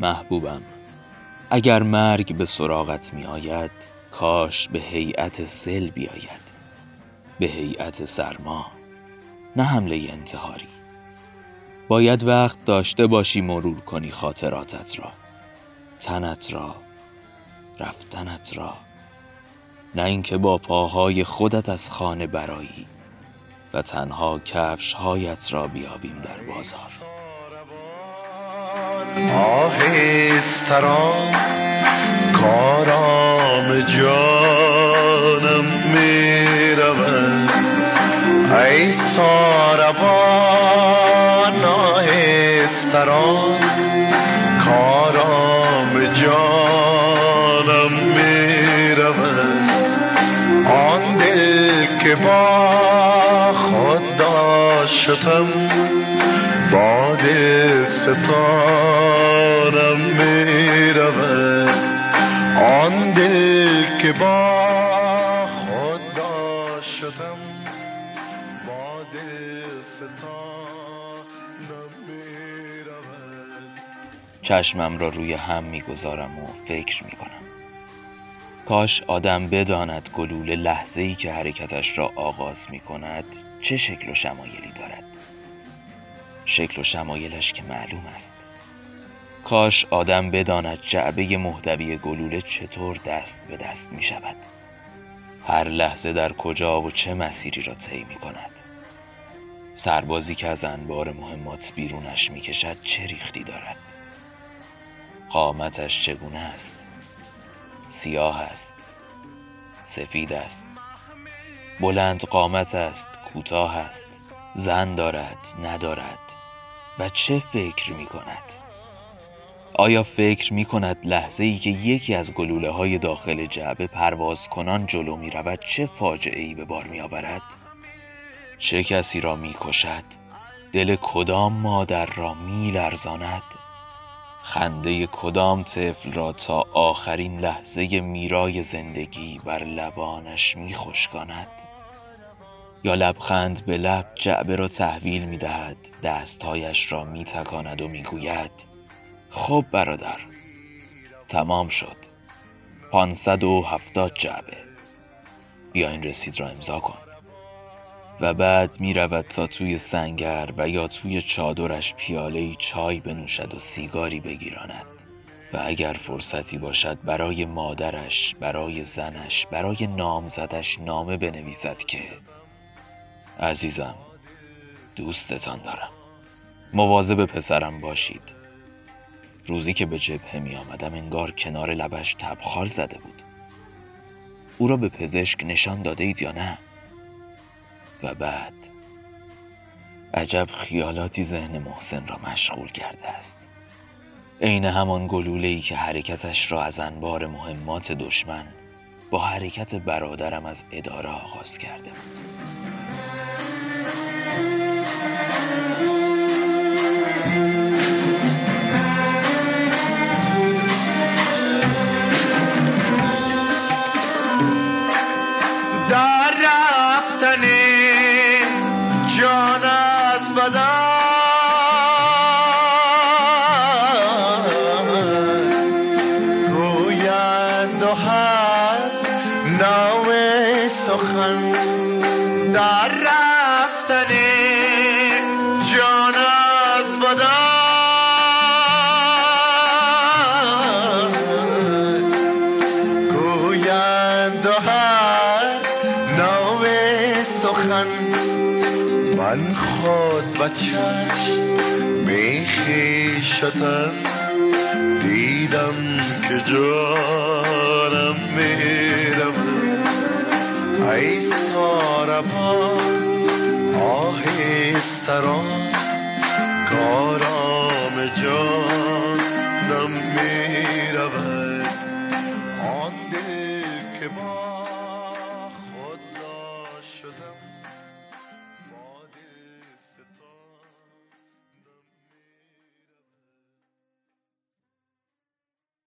محبوبم، اگر مرگ به سراغت می آید، کاش به هیئت سیل بیاید، به هیئت سرما، نه حمله انتحاری. باید وقت داشته باشی مرور کنی خاطراتت را، تنت را، رفتنت را، نه اینکه با پاهای خودت از خانه برایی و تنها کفش‌هایت را بیابیم در بازار. آهستران کارام جانم می‌رود، ای ساربان آهستران کارام جانم می‌رود. آن دل که با خود داشتم باد ستارم می‌رود، آن دل که با خود داشتم باد ستارم می‌رود. چشمم را روی هم می‌گذارم و فکر می‌کنم، کاش آدم بداند گلوله لحظه‌ای که حرکتش را آغاز می‌کند چه شکل و شمایلی دارد، شکل و شمایلش که معلوم است. کاش آدم بداند جعبه محتوی گلوله چطور دست به دست می شود، هر لحظه در کجا و چه مسیری را طی می کند. سربازی که از انبار مهمات بیرونش می کشد چه ریختی دارد، قامتش چگونه است، سیاه است، سفید است، بلند قامت است، کوتاه است، زن دارد، ندارد و چه فکر می کند؟ آیا فکر می کند لحظه ای که یکی از گلوله های داخل جعبه پرواز کنان جلو می رود چه فاجعه ای به بار می آورد؟ چه کسی را می کشد؟ دل کدام مادر را می لرزاند؟ خنده کدام طفل را تا آخرین لحظه میرای زندگی بر لبانش می خشکاند؟ یا لبخند به لب جعبه را تحویل می دهد، دستهایش را می تکاند و می گوید خب برادر، تمام شد، 570 جعبه، بیا این رسید را امضا کن. و بعد می رود تا توی سنگر و یا توی چادرش پیاله‌ای چای بنوشد و سیگاری بگیراند و اگر فرصتی باشد برای مادرش، برای زنش، برای نامزدش نامه بنویسد که عزیزم، دوستتان دارم، مواظب پسرم باشید. روزی که به جبهه می آمدم انگار کنار لبش تبخال زده بود. او را به پزشک نشان داده اید یا نه؟ و بعد عجب خیالاتی ذهن محسن را مشغول کرده است، عین همان گلوله‌ای که حرکتش را از انبار مهمات دشمن با حرکت برادرم از اداره آغاز کرده بود. در رفتن جان از بدن گوید دو هر نو سخن، در رفتن جان از بدن گوید دو هر نو سخن. من خود بچش میخیشتم دیدم که جانم میرم، ای ساربان آهستران کارام جانم میرم.